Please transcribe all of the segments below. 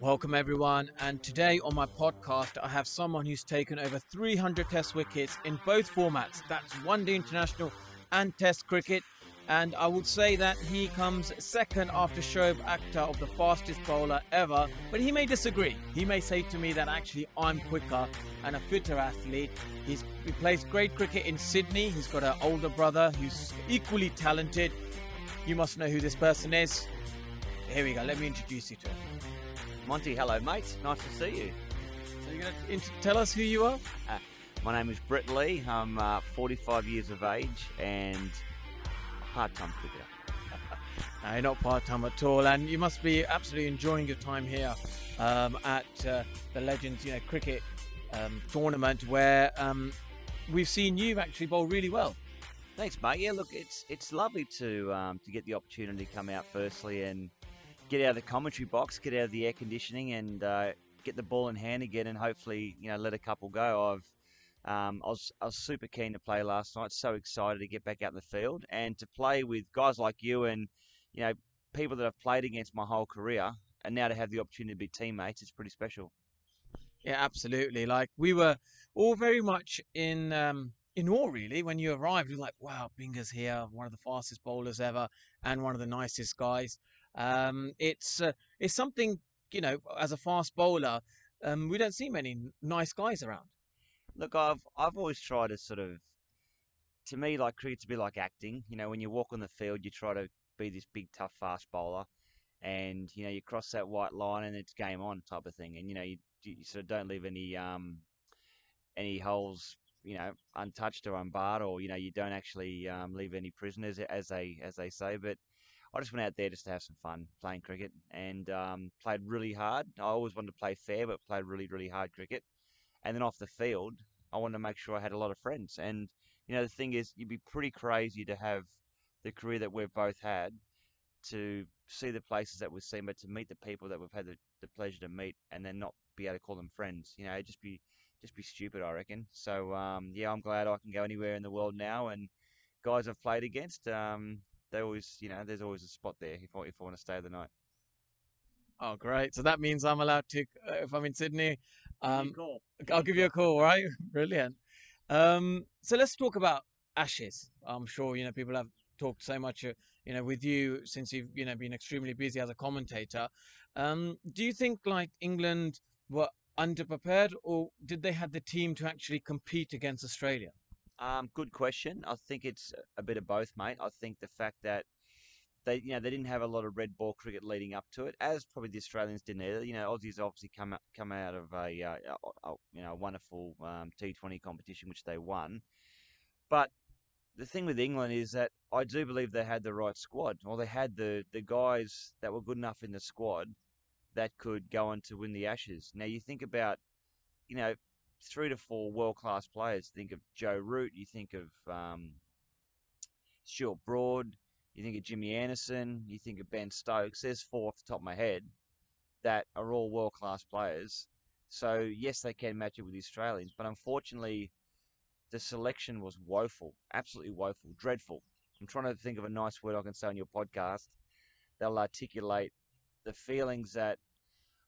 Welcome everyone, and today on my podcast I have someone who's taken over 300 test wickets in both formats, that's one day international and test cricket, and I would say that he comes second after Shoaib Akhtar of the fastest bowler ever, but he may disagree. He may say to me that actually I'm quicker and a fitter athlete. He plays great cricket in Sydney, he's got an older brother who's equally talented. You must know who this person is. Here we go, let me introduce you to him. Monty, hello mate, nice to see you. So you're going to tell us who you are? My name is Brett Lee, I'm 45 years of age and part-time cricketer. No, you're not part-time at all, and you must be absolutely enjoying your time here at the Legends cricket tournament, where we've seen you actually bowl really well. Thanks mate, yeah look, it's lovely to get the opportunity to come out firstly and get out of the commentary box, get out of the air conditioning, and get the ball in hand again, and hopefully, let a couple go. I was super keen to play last night. So excited to get back out in the field and to play with guys like you and people that I've played against my whole career, and now to have the opportunity to be teammates. It's pretty special. Yeah, absolutely. Like we were all very much in awe, really, when you arrived. You're like, wow, Binga's here, one of the fastest bowlers ever, and one of the nicest guys. It's something, as a fast bowler, we don't see many nice guys around. Look, I've always tried to to me, like cricket to be like acting, when you walk on the field, you try to be this big, tough, fast bowler and, you cross that white line and it's game on type of thing. And, you sort of don't leave any holes, untouched or unbarred, or, you don't actually, leave any prisoners as they say, but I just went out there just to have some fun playing cricket and played really hard. I always wanted to play fair, but played really, really hard cricket. And then off the field, I wanted to make sure I had a lot of friends. And, the thing is, you'd be pretty crazy to have the career that we've both had, to see the places that we've seen, but to meet the people that we've had the pleasure to meet and then not be able to call them friends. It'd just be stupid, I reckon. So, yeah, I'm glad I can go anywhere in the world now. And guys I've played against... they always, there's always a spot there if I want to stay the night. Oh, great. So that means I'm allowed to, if I'm in Sydney, I'll give you a call, right? Brilliant. So let's talk about Ashes. I'm sure, people have talked so much, with you since you've, been extremely busy as a commentator. Do you think like England were underprepared, or did they have the team to actually compete against Australia? Good question. I think it's a bit of both, mate. I think the fact that they didn't have a lot of red ball cricket leading up to it, as probably the Australians didn't either. Aussies obviously come out of a wonderful T20 competition which they won. But the thing with England is that I do believe they had the right squad, or they had the guys that were good enough in the squad that could go on to win the Ashes. Now you think about 3 to 4 world-class players. Think of Joe Root, you think of Stuart Broad, you think of Jimmy Anderson, you think of Ben Stokes. There's 4 off the top of my head that are all world-class players. So, yes, they can match it with the Australians, but unfortunately, the selection was woeful, absolutely woeful, dreadful. I'm trying to think of a nice word I can say on your podcast that'll articulate the feelings that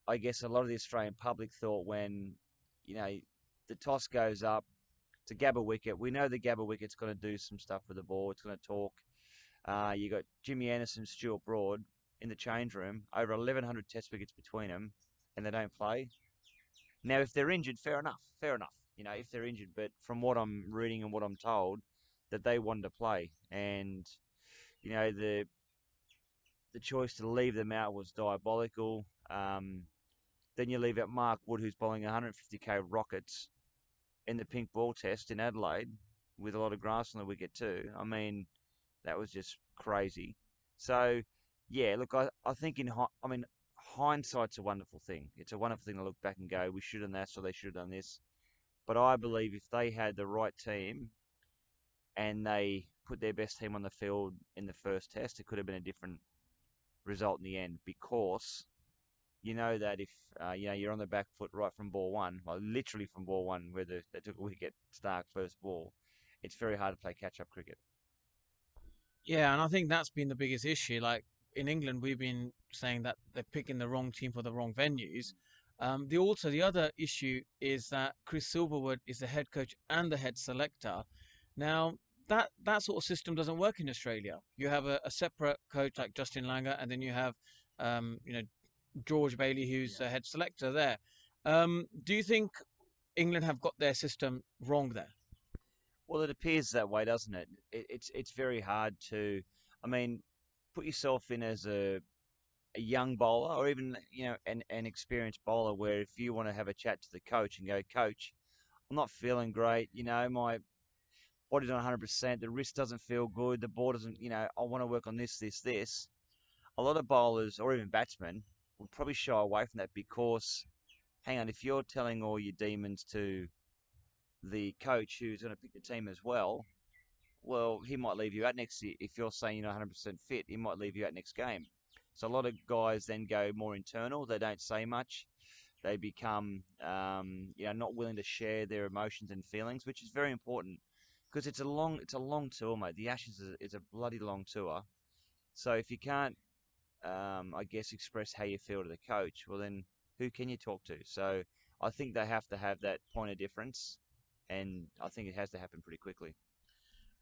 I guess a lot of the Australian public thought when, the toss goes up to Gabba wicket. We know the Gabba wicket's going to do some stuff with the ball. It's going to talk. You got Jimmy Anderson, Stuart Broad in the change room. Over 1,100 test wickets between them, and they don't play. Now, if they're injured, fair enough. If they're injured, but from what I'm reading and what I'm told, that they wanted to play, and the choice to leave them out was diabolical. Then you leave out Mark Wood, who's bowling 150k rockets in the pink ball test in Adelaide with a lot of grass on the wicket too. I mean, that was just crazy. So, yeah, look, I think hindsight's a wonderful thing. It's a wonderful thing to look back and go, we should have done that, so they should have done this. But I believe if they had the right team and they put their best team on the field in the first test, it could have been a different result in the end, because... that if you're on the back foot right from ball one, well, literally from ball one, where they took a wicket, Stark first ball, it's very hard to play catch-up cricket. Yeah, and I think that's been the biggest issue. Like in England, we've been saying that they're picking the wrong team for the wrong venues. The other issue is that Chris Silverwood is the head coach and the head selector. Now, that sort of system doesn't work in Australia. You have a separate coach like Justin Langer, and then you have, George Bailey, who's the head selector there. Do you think England have got their system wrong there? Well, it appears that way, doesn't it? It's very hard to, I mean, put yourself in as a young bowler, or even, an experienced bowler, where if you want to have a chat to the coach and go, "Coach, I'm not feeling great, my body's not 100%, the wrist doesn't feel good, the ball doesn't, I want to work on this. A lot of bowlers, or even batsmen, will probably shy away from that because, hang on, if you're telling all your demons to the coach who's going to pick the team as well, he might leave you out next year. If you're saying you're not 100% fit, he might leave you out next game. So a lot of guys then go more internal. They don't say much. They become, not willing to share their emotions and feelings, which is very important because it's a long tour, mate. The Ashes is a bloody long tour. So if you can't, express how you feel to the coach, then who can you talk to? So I think they have to have that point of difference, and I think it has to happen pretty quickly.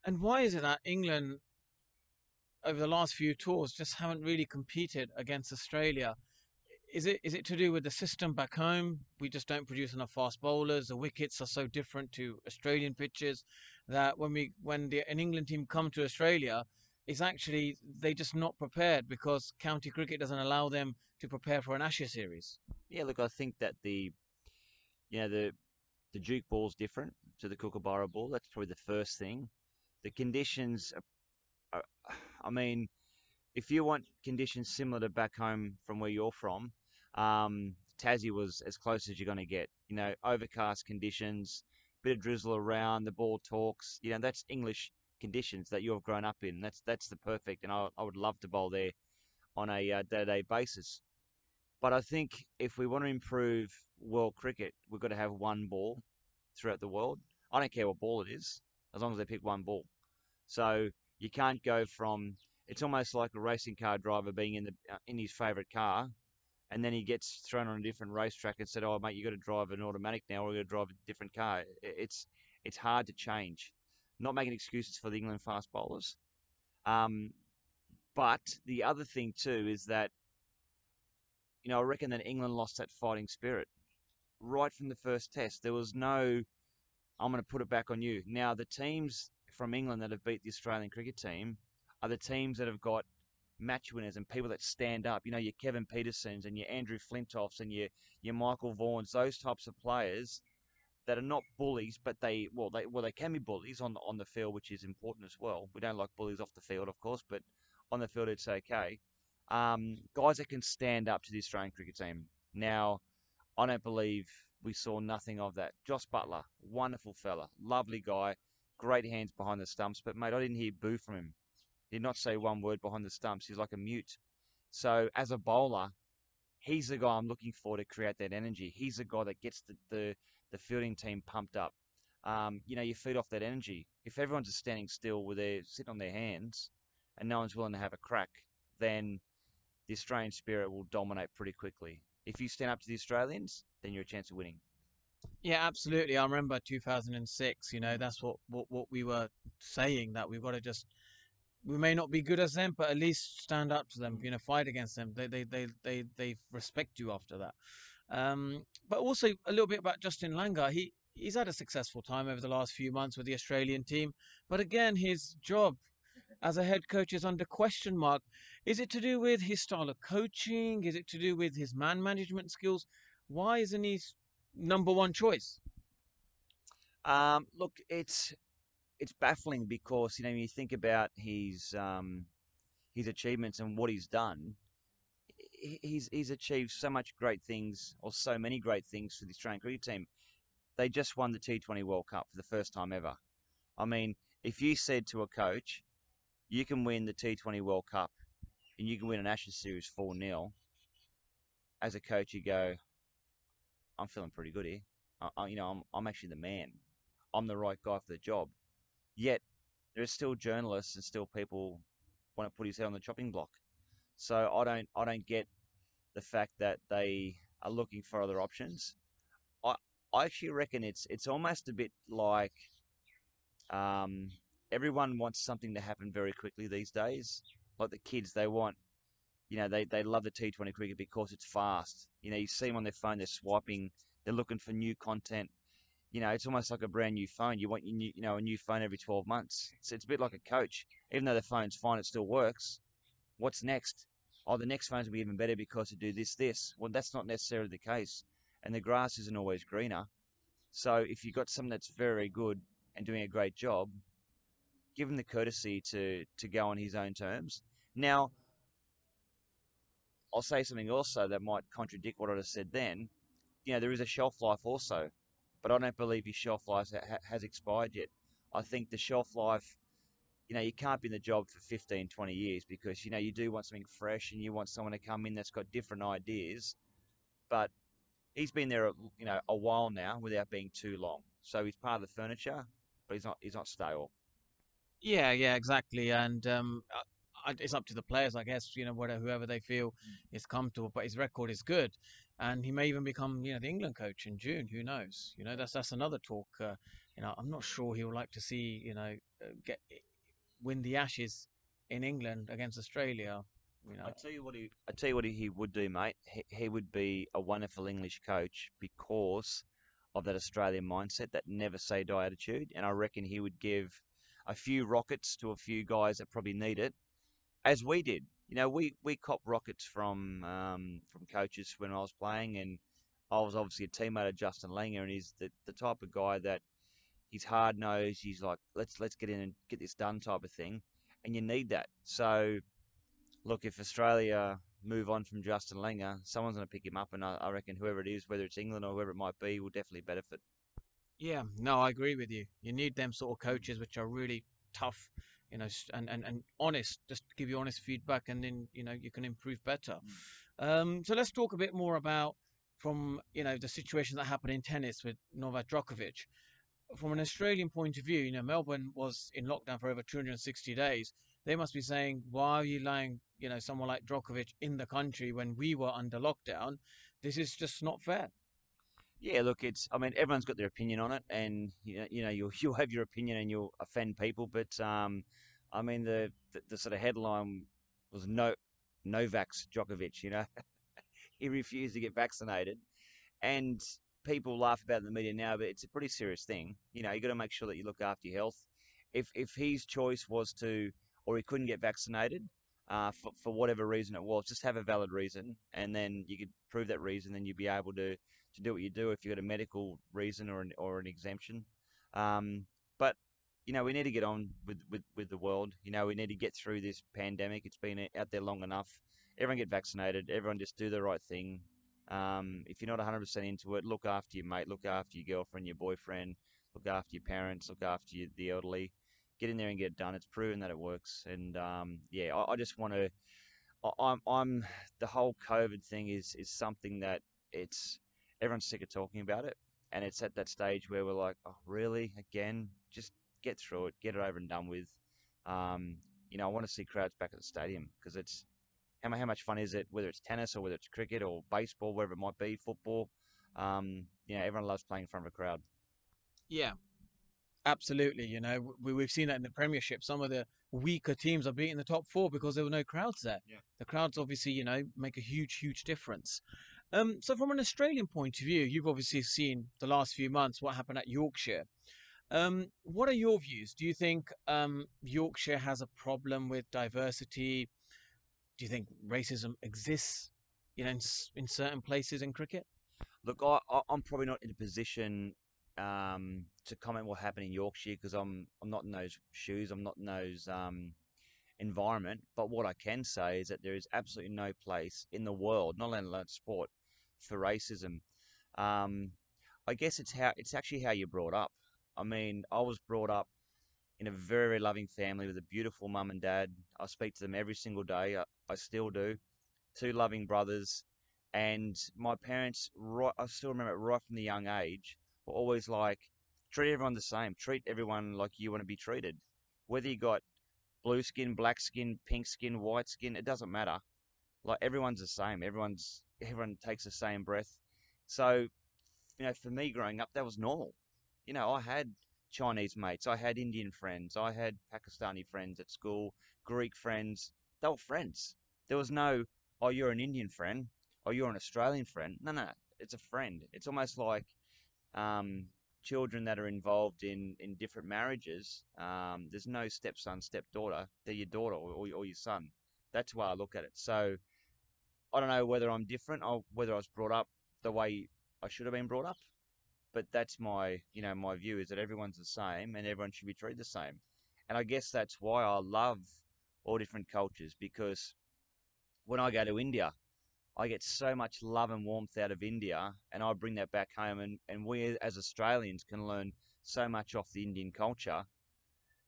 And why is it that England, over the last few tours, just haven't really competed against Australia? Is it to do with the system back home? We just don't produce enough fast bowlers. The wickets are so different to Australian pitches that when an England team come to Australia, it's actually they're just not prepared because county cricket doesn't allow them to prepare for an Ashes series. Yeah, look, I think that the Duke ball's different to the Kookaburra ball. That's probably the first thing. The conditions are, if you want conditions similar to back home from where you're from, Tassie was as close as you're going to get. Overcast conditions, bit of drizzle around, the ball talks. That's English conditions that you've grown up in. That's the perfect, and I would love to bowl there on a day-to-day basis. But I think if we want to improve world cricket, we've got to have one ball throughout the world. I don't care what ball it is, as long as they pick one ball. So you can't go from, it's almost like a racing car driver being in his favourite car, and then he gets thrown on a different racetrack and said, "Oh mate, you got to drive an automatic now, or you got to drive a different car." It's hard to change. Not making excuses for the England fast bowlers, but the other thing too is that I reckon that England lost that fighting spirit right from the first test. There was no, I'm going to put it back on you. Now, the teams from England that have beat the Australian cricket team are the teams that have got match winners and people that stand up. Your Kevin Petersons and your Andrew Flintoffs and your Michael Vaughns, those types of players that are not bullies, but they can be bullies on the field, which is important as well. We don't like bullies off the field, of course, but on the field it's okay. Guys that can stand up to the Australian cricket team. Now, I don't believe we saw nothing of that. Josh Butler, wonderful fella, lovely guy, great hands behind the stumps. But, mate, I didn't hear boo from him. He did not say one word behind the stumps. He's like a mute. So, as a bowler, he's the guy I'm looking for to create that energy. He's the guy that gets the fielding team pumped up. You feed off that energy. If everyone's just standing still where they're sitting on their hands and no one's willing to have a crack, then the Australian spirit will dominate pretty quickly. If you stand up to the Australians, then you're a chance of winning. Yeah, absolutely. I remember 2006, that's what we were saying, that we've got to just, we may not be good as them, but at least stand up to them, fight against them. They respect you after that. But also a little bit about Justin Langer. He's had a successful time over the last few months with the Australian team, but again, his job as a head coach is under question mark. Is it to do with his style of coaching? Is it to do with his man management skills? Why isn't he number one choice? Look, it's baffling because you think about his achievements and what he's done. He's achieved so much great things, or so many great things for the Australian cricket team. They just won the T20 World Cup for the first time ever. I mean, if you said to a coach, you can win the T20 World Cup and you can win an Ashes Series 4-0, as a coach you go, I'm feeling pretty good here. I'm actually the man. I'm the right guy for the job. Yet, there are still journalists and still people want to put his head on the chopping block. So I don't get the fact that they are looking for other options. I actually reckon it's almost a bit like everyone wants something to happen very quickly these days. Like the kids, they want, you know, they love the T20 cricket because it's fast. You know, you see them on their phone, they're swiping, they're looking for new content. You know, it's almost like a brand new phone. You want your new, you know, a new phone every 12 months. It's a bit like a coach. Even though the phone's fine, it still works. What's next? Oh, the next phone's going to be even better because it do this, this. Well, that's not necessarily the case. And the grass isn't always greener. So if you've got something that's very good and doing a great job, give him the courtesy to go on his own terms. Now, I'll say something also that might contradict what I just said then. You know, there is a shelf life also, but I don't believe his shelf life has expired yet. I think the shelf life, you know, you can't be in the job for 15, 20 years because, you know, you do want something fresh and you want someone to come in that's got different ideas. But he's been there, you know, a while now without being too long. So he's part of the furniture, but he's not stale. Yeah, exactly. And it's up to the players, I guess, you know, whatever, whoever they feel is comfortable. But his record is good. And he may even become, you know, the England coach in June. Who knows? You know, that's another talk. You know, I'm not sure he would like to see, you know, win the Ashes in England against Australia. You know. I tell you what he would do, mate. He would be a wonderful English coach because of that Australian mindset, that never say die attitude. And I reckon he would give a few rockets to a few guys that probably need it, as we did. You know, we cop rockets from coaches when I was playing, and I was obviously a teammate of Justin Langer, and he's the type of guy that he's hard nosed. He's like, let's get in and get this done type of thing, and you need that. So, look, if Australia move on from Justin Langer, someone's going to pick him up, and I reckon whoever it is, whether it's England or whoever it might be, will definitely benefit. Yeah, no, I agree with you. You need them sort of coaches which are really tough, you know, and honest, just give you honest feedback, and then, you know, you can improve better. So let's talk a bit more about, from, you know, the situation that happened in tennis with Novak Djokovic. From an Australian point of view, you know, Melbourne was in lockdown for over 260 days. They must be saying, why are you allowing, you know, someone like Djokovic in the country when we were under lockdown? This is just not fair. Yeah, look, I mean, everyone's got their opinion on it, and you know, you'll have your opinion and you'll offend people. But I mean, the sort of headline was Novak Djokovic. You know, he refused to get vaccinated, and people laugh about it in the media now, but it's a pretty serious thing. You know, you got to make sure that you look after your health. If his choice was to, or he couldn't get vaccinated for whatever reason it was, just have a valid reason, and then you could prove that reason, then you'd be able to do what you do if you've got a medical reason or an exemption. But, you know, we need to get on with the world. You know, we need to get through this pandemic. It's been out there long enough. Everyone get vaccinated. Everyone just do the right thing. If you're not 100% into it, look after your mate, look after your girlfriend, your boyfriend, look after your parents, look after the elderly. Get in there and get it done. It's proven that it works. And, yeah, I just want to – I'm the whole COVID thing is something that it's – everyone's sick of talking about it, and it's at that stage where we're like, oh, really? Again? Just get through it, get it over and done with. You know, I want to see crowds back at the stadium because it's how much fun is it, whether it's tennis or whether it's cricket or baseball, whatever it might be, football. You know, everyone loves playing in front of a crowd. Yeah, absolutely. You know, we've seen that in the Premiership. Some of the weaker teams are beating the top four because there were no crowds there. Yeah. The crowds obviously, you know, make a huge, huge difference. So from an Australian point of view, you've obviously seen the last few months what happened at Yorkshire. What are your views? Do you think Yorkshire has a problem with diversity? Do you think racism exists, you know, in certain places in cricket? Look, I'm probably not in a position to comment what happened in Yorkshire because I'm not in those shoes. I'm not in those environment. But what I can say is that there is absolutely no place in the world, not only in sport, for racism. I guess it's actually how you're brought up. I mean, I was brought up in a very loving family with a beautiful mum and dad. I speak to them every single day. I still do. Two loving brothers, and my parents, I still remember right from the young age, were always like, treat everyone the same. Treat everyone like you want to be treated. Whether you got blue skin, black skin, pink skin, white skin, it doesn't matter. like everyone's the same. Everyone takes the same breath. So, you know, for me growing up, that was normal. You know, I had Chinese mates, I had Indian friends, I had Pakistani friends at school, Greek friends. They were friends. There was no, oh, you're an Indian friend, or you're an Australian friend. No, it's a friend. It's almost like children that are involved in different marriages. There's no stepson, stepdaughter. They're your daughter or your son. That's why I look at it. So I don't know whether I'm different or whether I was brought up the way I should have been brought up. But that's my, you know, my view is that everyone's the same and everyone should be treated the same. And I guess that's why I love all different cultures, because when I go to India, I get so much love and warmth out of India, and I bring that back home, and we as Australians can learn so much off the Indian culture,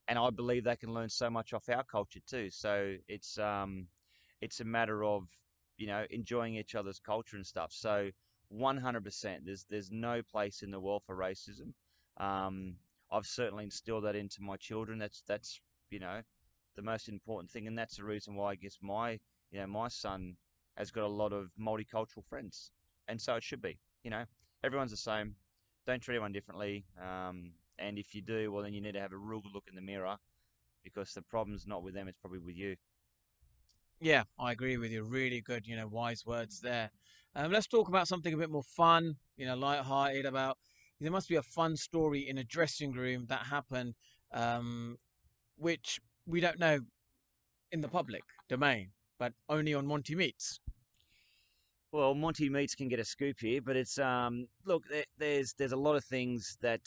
and I believe they can learn so much off our culture too. So it's a matter of, you know, enjoying each other's culture and stuff. So 100%, there's no place in the world for racism. I've certainly instilled that into my children. That's you know, the most important thing, and that's the reason why I guess my, you know, my son has got a lot of multicultural friends, and so it should be. You know, everyone's the same. Don't treat everyone differently. And if you do, well, then you need to have a real good look in the mirror, because the problem's not with them; it's probably with you. Yeah, I agree with you. Really good, you know, wise words there. Let's talk about something a bit more fun, you know, lighthearted. About there must be a fun story in a dressing room that happened, which we don't know in the public domain, but only on Monty Meets. Well, Monty Meets can get a scoop here, but it's look, there's a lot of things that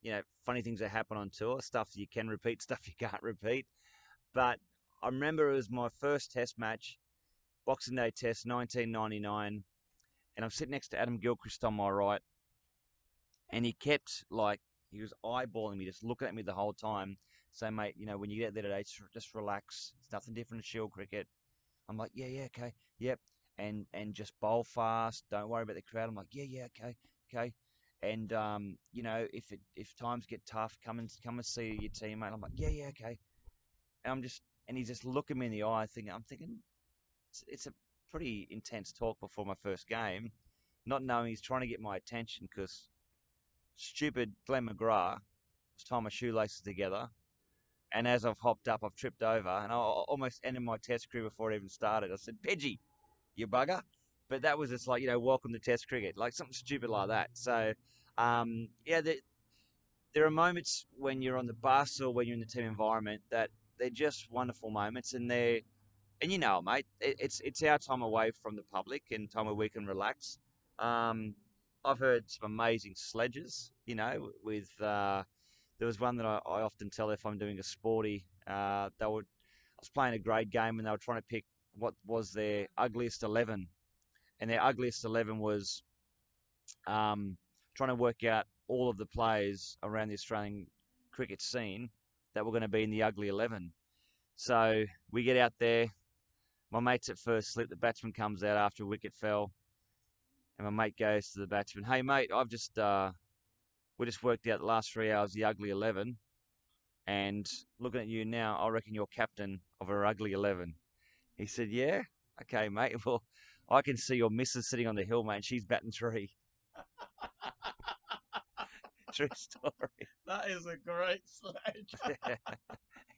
you know, funny things that happen on tour, stuff you can repeat, stuff you can't repeat. But I remember it was my first Test match, Boxing Day Test, 1999, and I'm sitting next to Adam Gilchrist on my right, and he kept like, he was eyeballing me, just looking at me the whole time. So, mate, you know, when you get there today, just relax. It's nothing different to shield cricket. I'm like, yeah, okay, yep. And just bowl fast. Don't worry about the crowd. I'm like, yeah, okay. And, you know, if times get tough, come and see your teammate. I'm like, yeah, okay. And he's just looking me in the eye, I'm thinking, it's a pretty intense talk before my first game, not knowing he's trying to get my attention, because stupid Glenn McGrath was tying my shoelaces together. And as I've hopped up, I've tripped over, and I almost ended my Test career before it even started. I said, "Pidgey, you bugger!" But that was just like, you know, welcome to Test cricket, like something stupid like that. So, yeah, there are moments when you're on the bus or when you're in the team environment that they're just wonderful moments, and you know, mate, it's our time away from the public and time where we can relax. I've heard some amazing sledges, you know, with. There was one that I often tell if I'm doing a sporty. I was playing a grade game, and they were trying to pick what was their ugliest 11. And their ugliest 11 was trying to work out all of the players around the Australian cricket scene that were going to be in the ugly 11. So we get out there. My mate's at first slip. The batsman comes out after a wicket fell. And my mate goes to the batsman, "Hey, mate, I've just... we just worked out the last 3 hours, the ugly 11, and looking at you now, I reckon you're captain of our ugly 11. He said, "Yeah? Okay, mate. Well, I can see your missus sitting on the hill, mate, and she's batting three." True story. That is a great sledge. Yeah.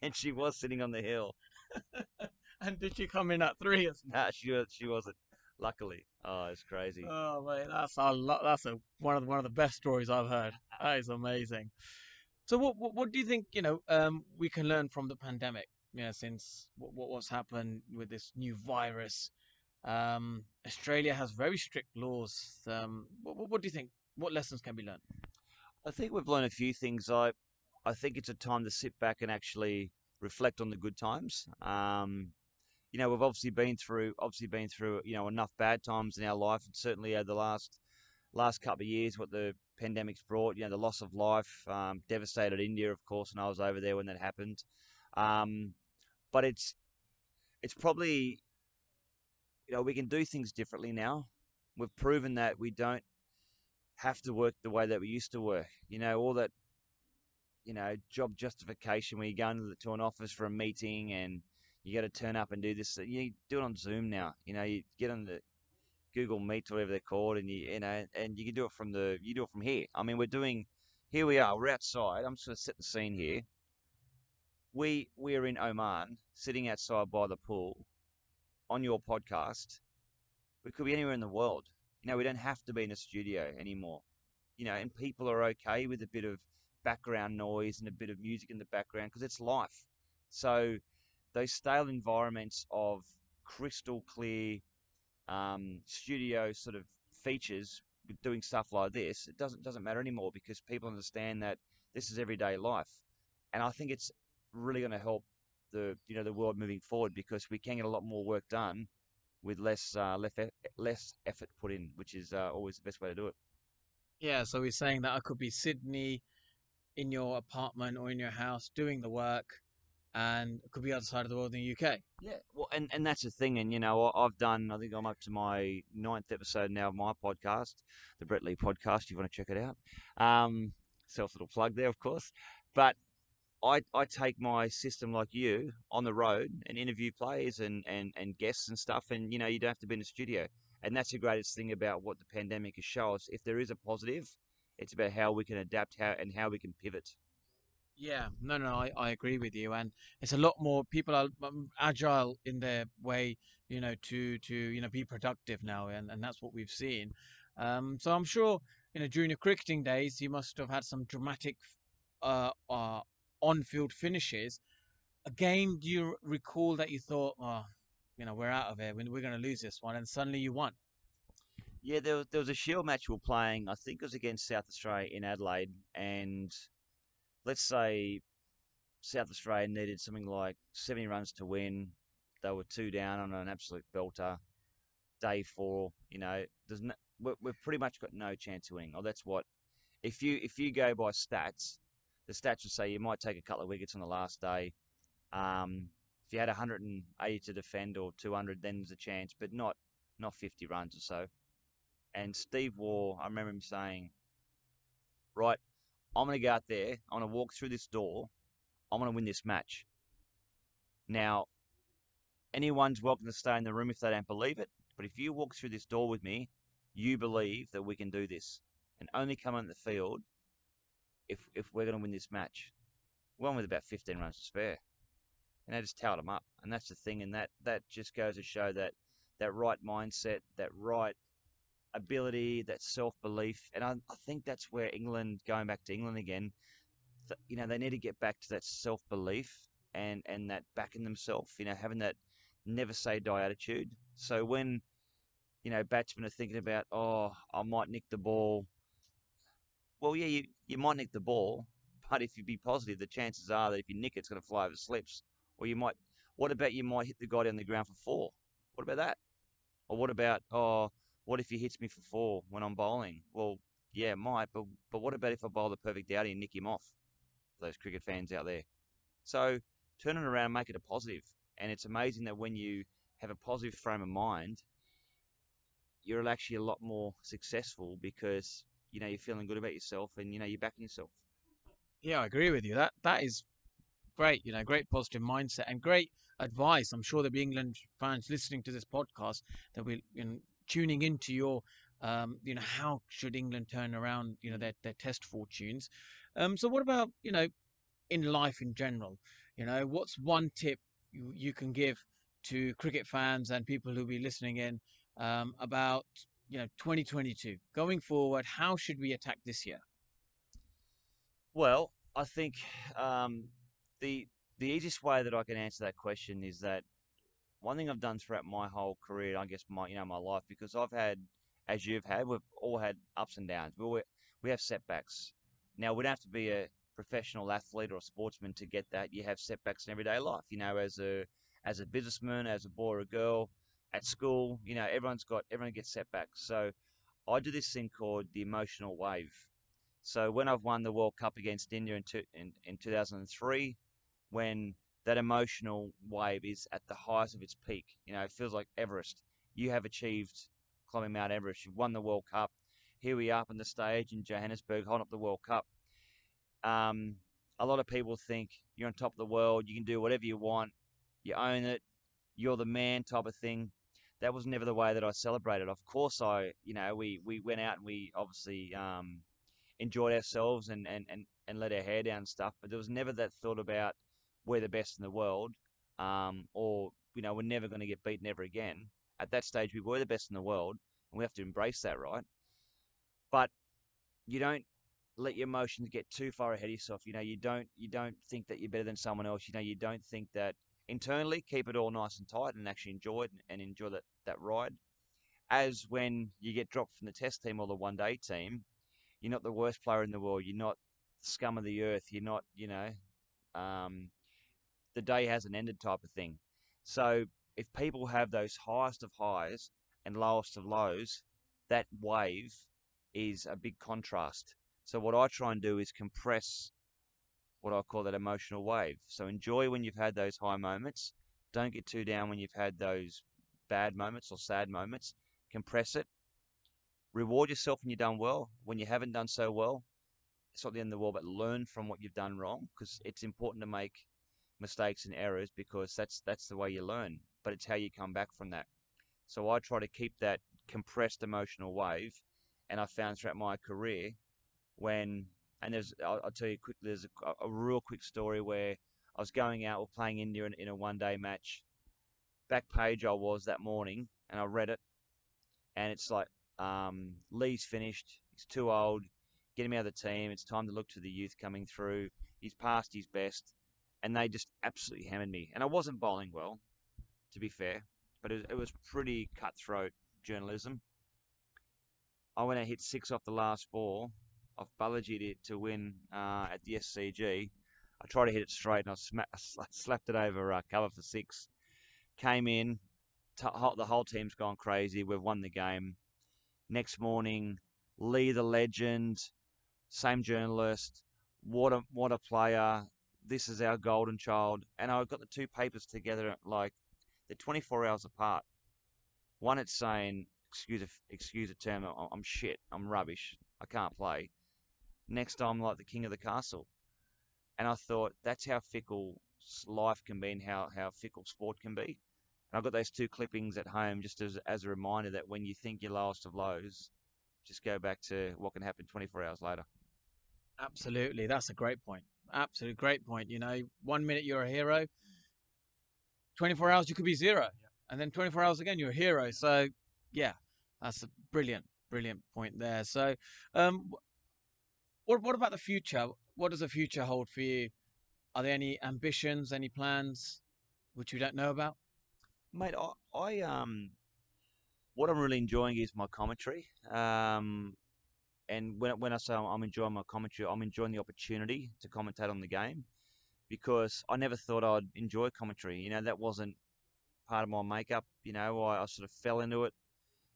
And she was sitting on the hill. And did she come in at three? No, she wasn't. Luckily. Oh, it's crazy. Oh, mate, that's one of the best stories I've heard. That is amazing. So what do you think, you know, we can learn from the pandemic, you know, since what's happened with this new virus? Australia has very strict laws. What do you think? What lessons can be learned? I think we've learned a few things. I think it's a time to sit back and actually reflect on the good times. You know, we've obviously been through, you know, enough bad times in our life, and certainly over the last couple of years, what the pandemic's brought, you know, the loss of life, devastated India, of course, and I was over there when that happened. But it's probably, you know, we can do things differently now. We've proven that we don't have to work the way that we used to work. You know, all that, you know, job justification when you go into an office for a meeting and you got to turn up and do this. You do it on Zoom now. You know, you get on the Google Meet or whatever they're called, and you know, and you can do it from the, you do it from here. I mean, we're doing, here we are, we're outside. I'm just going to set the scene here. We're in Oman, sitting outside by the pool, on your podcast. We could be anywhere in the world. You know, we don't have to be in a studio anymore. You know, and people are okay with a bit of background noise and a bit of music in the background because it's life. So those stale environments of crystal clear studio sort of features with doing stuff like this, it doesn't matter anymore because people understand that this is everyday life. And I think it's really going to help the, you know, the world moving forward because we can get a lot more work done with less effort put in, which is always the best way to do it. Yeah, so we're saying that I could be Sydney in your apartment or in your house doing the work, and it could be other side of the world in the UK. Yeah, well, and that's the thing. And, you know, I've done, I think I'm up to my 9th episode now of my podcast, the Brett Lee podcast, if you want to check it out. Self-little plug there, of course. But I take my system like you on the road and interview players and guests and stuff. And, you know, you don't have to be in the studio. And that's the greatest thing about what the pandemic has shown us. If there is a positive, it's about how we can adapt and how we can pivot. Yeah, no, I agree with you. And it's a lot more, people are agile in their way, you know, to you know, be productive now. And that's what we've seen. So I'm sure, you know, during your cricketing days, you must have had some dramatic on-field finishes. Again, do you recall that you thought, oh, you know, we're out of here, we're going to lose this one, and suddenly you won? Yeah, there was a Shield match we were playing, I think it was against South Australia in Adelaide, and let's say South Australia needed something like 70 runs to win. They were 2 down on an absolute belter. Day 4, you know, we've pretty much got no chance of winning. Oh, that's what, if you go by stats, the stats would say you might take a couple of wickets on the last day. If you had 180 to defend or 200, then there's a chance, but not 50 runs or so. And Steve Waugh, I remember him saying, right, I'm going to go out there, I'm going to walk through this door, I'm going to win this match. Now, anyone's welcome to stay in the room if they don't believe it, but if you walk through this door with me, you believe that we can do this, and only come on the field if we're going to win this match. We're on with about 15 runs to spare. And they just towed them up. And that's the thing. And that just goes to show that right mindset, that right ability, that self-belief. And I think that's where England, going back to England again, you know, they need to get back to that self-belief and that backing themselves, you know, having that never say die attitude. So when, you know, batsmen are thinking about, oh, I might nick the ball. Well, yeah, you might nick the ball, but if you be positive, the chances are that if you nick it, it's going to fly over the slips. Or you might hit the guy down the ground for 4? What about that? Or what about, oh, what if he hits me for 4 when I'm bowling? Well, yeah, it might, but what about if I bowl the perfect outie and nick him off? For those cricket fans out there. So turn it around and make it a positive. And it's amazing that when you have a positive frame of mind, you're actually a lot more successful because, you know, you're feeling good about yourself and, you know, you're backing yourself. Yeah, I agree with you. That is great, you know, great positive mindset and great advice. I'm sure there'll be England fans listening to this podcast that will, you know, tuning into your, you know, how should England turn around, you know, their test fortunes. So what about, you know, in life in general, you know, what's one tip you can give to cricket fans and people who'll be listening in about, you know, 2022 going forward? How should we attack this year? Well, I think the easiest way that I can answer that question is that one thing I've done throughout my whole career, I guess my life, because I've had, as you've had, we've all had ups and downs. We have setbacks. Now, we don't have to be a professional athlete or a sportsman to get that. You have setbacks in everyday life, you know, as a businessman, as a boy or a girl, at school, you know, everyone gets setbacks. So I do this thing called the emotional wave. So when I've won the World Cup against India in 2003, when that emotional wave is at the highest of its peak, you know, it feels like Everest. You have achieved climbing Mount Everest. You've won the World Cup. Here we are on the stage in Johannesburg holding up the World Cup. A lot of people think you're on top of the world. You can do whatever you want. you own it, you're the man type of thing. That was never the way that I celebrated. Of course, we went out and we obviously enjoyed ourselves and let our hair down and stuff, but there was never that thought about we're the best in the world or, you know, we're never going to get beaten ever again. At that stage, we were the best in the world, and we have to embrace that, right? But you don't let your emotions get too far ahead of yourself. You know, you don't think that you're better than someone else. You know, you don't think that internally. Keep it all nice and tight and actually enjoy it and enjoy that ride. As when you get dropped from the test team or the one-day team, you're not the worst player in the world. You're not scum of the earth. You're not, you know, the day hasn't ended type of thing. So if people have those highest of highs and lowest of lows, that wave is a big contrast. So what I try and do is compress what I call that emotional wave. So enjoy when you've had those high moments. Don't get too down when you've had those bad moments or sad moments. Compress it. Reward yourself when you've done well. When you haven't done so well, it's not the end of the world, but learn from what you've done wrong, because it's important to make mistakes and errors, because that's the way you learn, but it's how you come back from that. So I try to keep that compressed emotional wave, and I found throughout my career when, and I'll tell you quickly, there's a real quick story where I was going out, we're playing India in a one-day match. Back page I was that morning, and I read it, and it's like, Lee's finished, he's too old, get him out of the team, it's time to look to the youth coming through, he's past his best, and they just absolutely hammered me. And I wasn't bowling well, to be fair, but it was pretty cutthroat journalism. I went and hit 6 off the last ball off Balaji to win at the SCG. I tried to hit it straight, and I slapped it over cover for 6. Came in, the whole team's gone crazy, we've won the game. Next morning, Lee the legend, same journalist, what a player, this is our golden child. And I got the two papers together, like, they're 24 hours apart. One, it's saying, excuse a term, I'm shit, I'm rubbish, I can't play. Next, I'm like the king of the castle. And I thought, that's how fickle life can be and how fickle sport can be. And I've got those two clippings at home just as a reminder that when you think your lowest of lows, just go back to what can happen 24 hours later. Absolutely. That's a great point. Absolute great point. You know, 1 minute you're a hero, 24 hours you could be zero. Yeah. And then 24 hours again, you're a hero. So, yeah, that's a brilliant, brilliant point there. So what about the future? What does the future hold for you? Are there any ambitions, any plans which you don't know about? Mate, I what I'm really enjoying is my commentary. And when I say I'm enjoying my commentary, I'm enjoying the opportunity to commentate on the game, because I never thought I'd enjoy commentary. You know, that wasn't part of my makeup. You know, I sort of fell into it.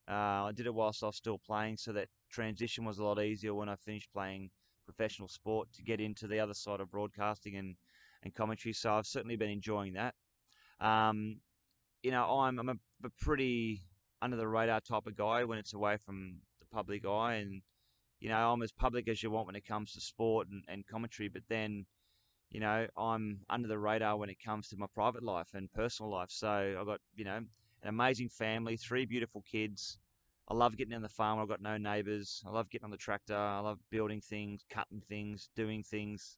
I did it whilst I was still playing, so that transition was a lot easier when I finished playing professional sport to get into the other side of broadcasting and commentary. So I've certainly been enjoying that. You know, I'm a pretty under-the-radar type of guy when it's away from the public eye. And, you know, I'm as public as you want when it comes to sport and commentary. But then, you know, I'm under the radar when it comes to my private life and personal life. So I've got, you know, an amazing family, 3 beautiful kids. I love getting on the farm. I've got no neighbours. I love getting on the tractor. I love building things, cutting things, doing things.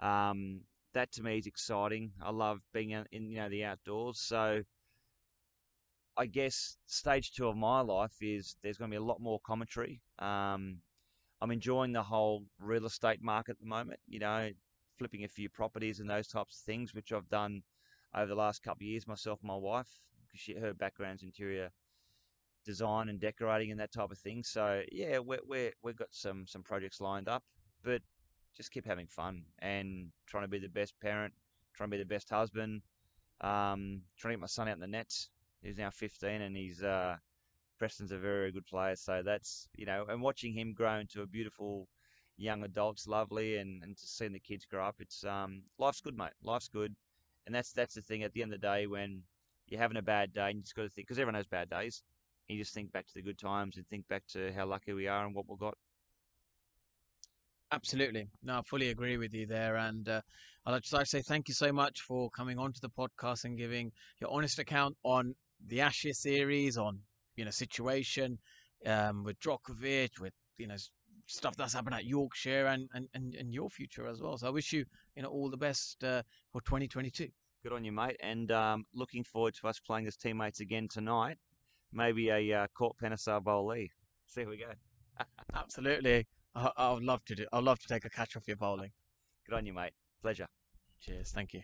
That to me is exciting. I love being in, you know, the outdoors. So I guess stage 2 of my life is there's going to be a lot more commentary. I'm enjoying the whole real estate market at the moment, you know, flipping a few properties and those types of things, which I've done over the last couple of years, myself and my wife, because her background's interior design and decorating and that type of thing. So, yeah, we've got some projects lined up, but just keep having fun and trying to be the best parent, trying to be the best husband, trying to get my son out in the nets. He's now 15 and he's Preston's a very good player. So that's, you know, and watching him grow into a beautiful young adult's lovely, and to seeing the kids grow up, it's life's good, mate. Life's good. And that's the thing at the end of the day when you're having a bad day and you just got to think, because everyone has bad days, and you just think back to the good times and think back to how lucky we are and what we've got. Absolutely. No, I fully agree with you there. And I'd just like to say thank you so much for coming onto the podcast and giving your honest account on the Ashes series, on, you know, situation with Djokovic, with, you know, stuff that's happened at Yorkshire and your future as well. So I wish you, you know, all the best for 2022. Good on you, mate. And looking forward to us playing as teammates again tonight. Maybe a court penisar bowling. See how we go. Absolutely. I'd love to do. I'd love to take a catch off your bowling. Good on you, mate. Pleasure. Cheers. Thank you.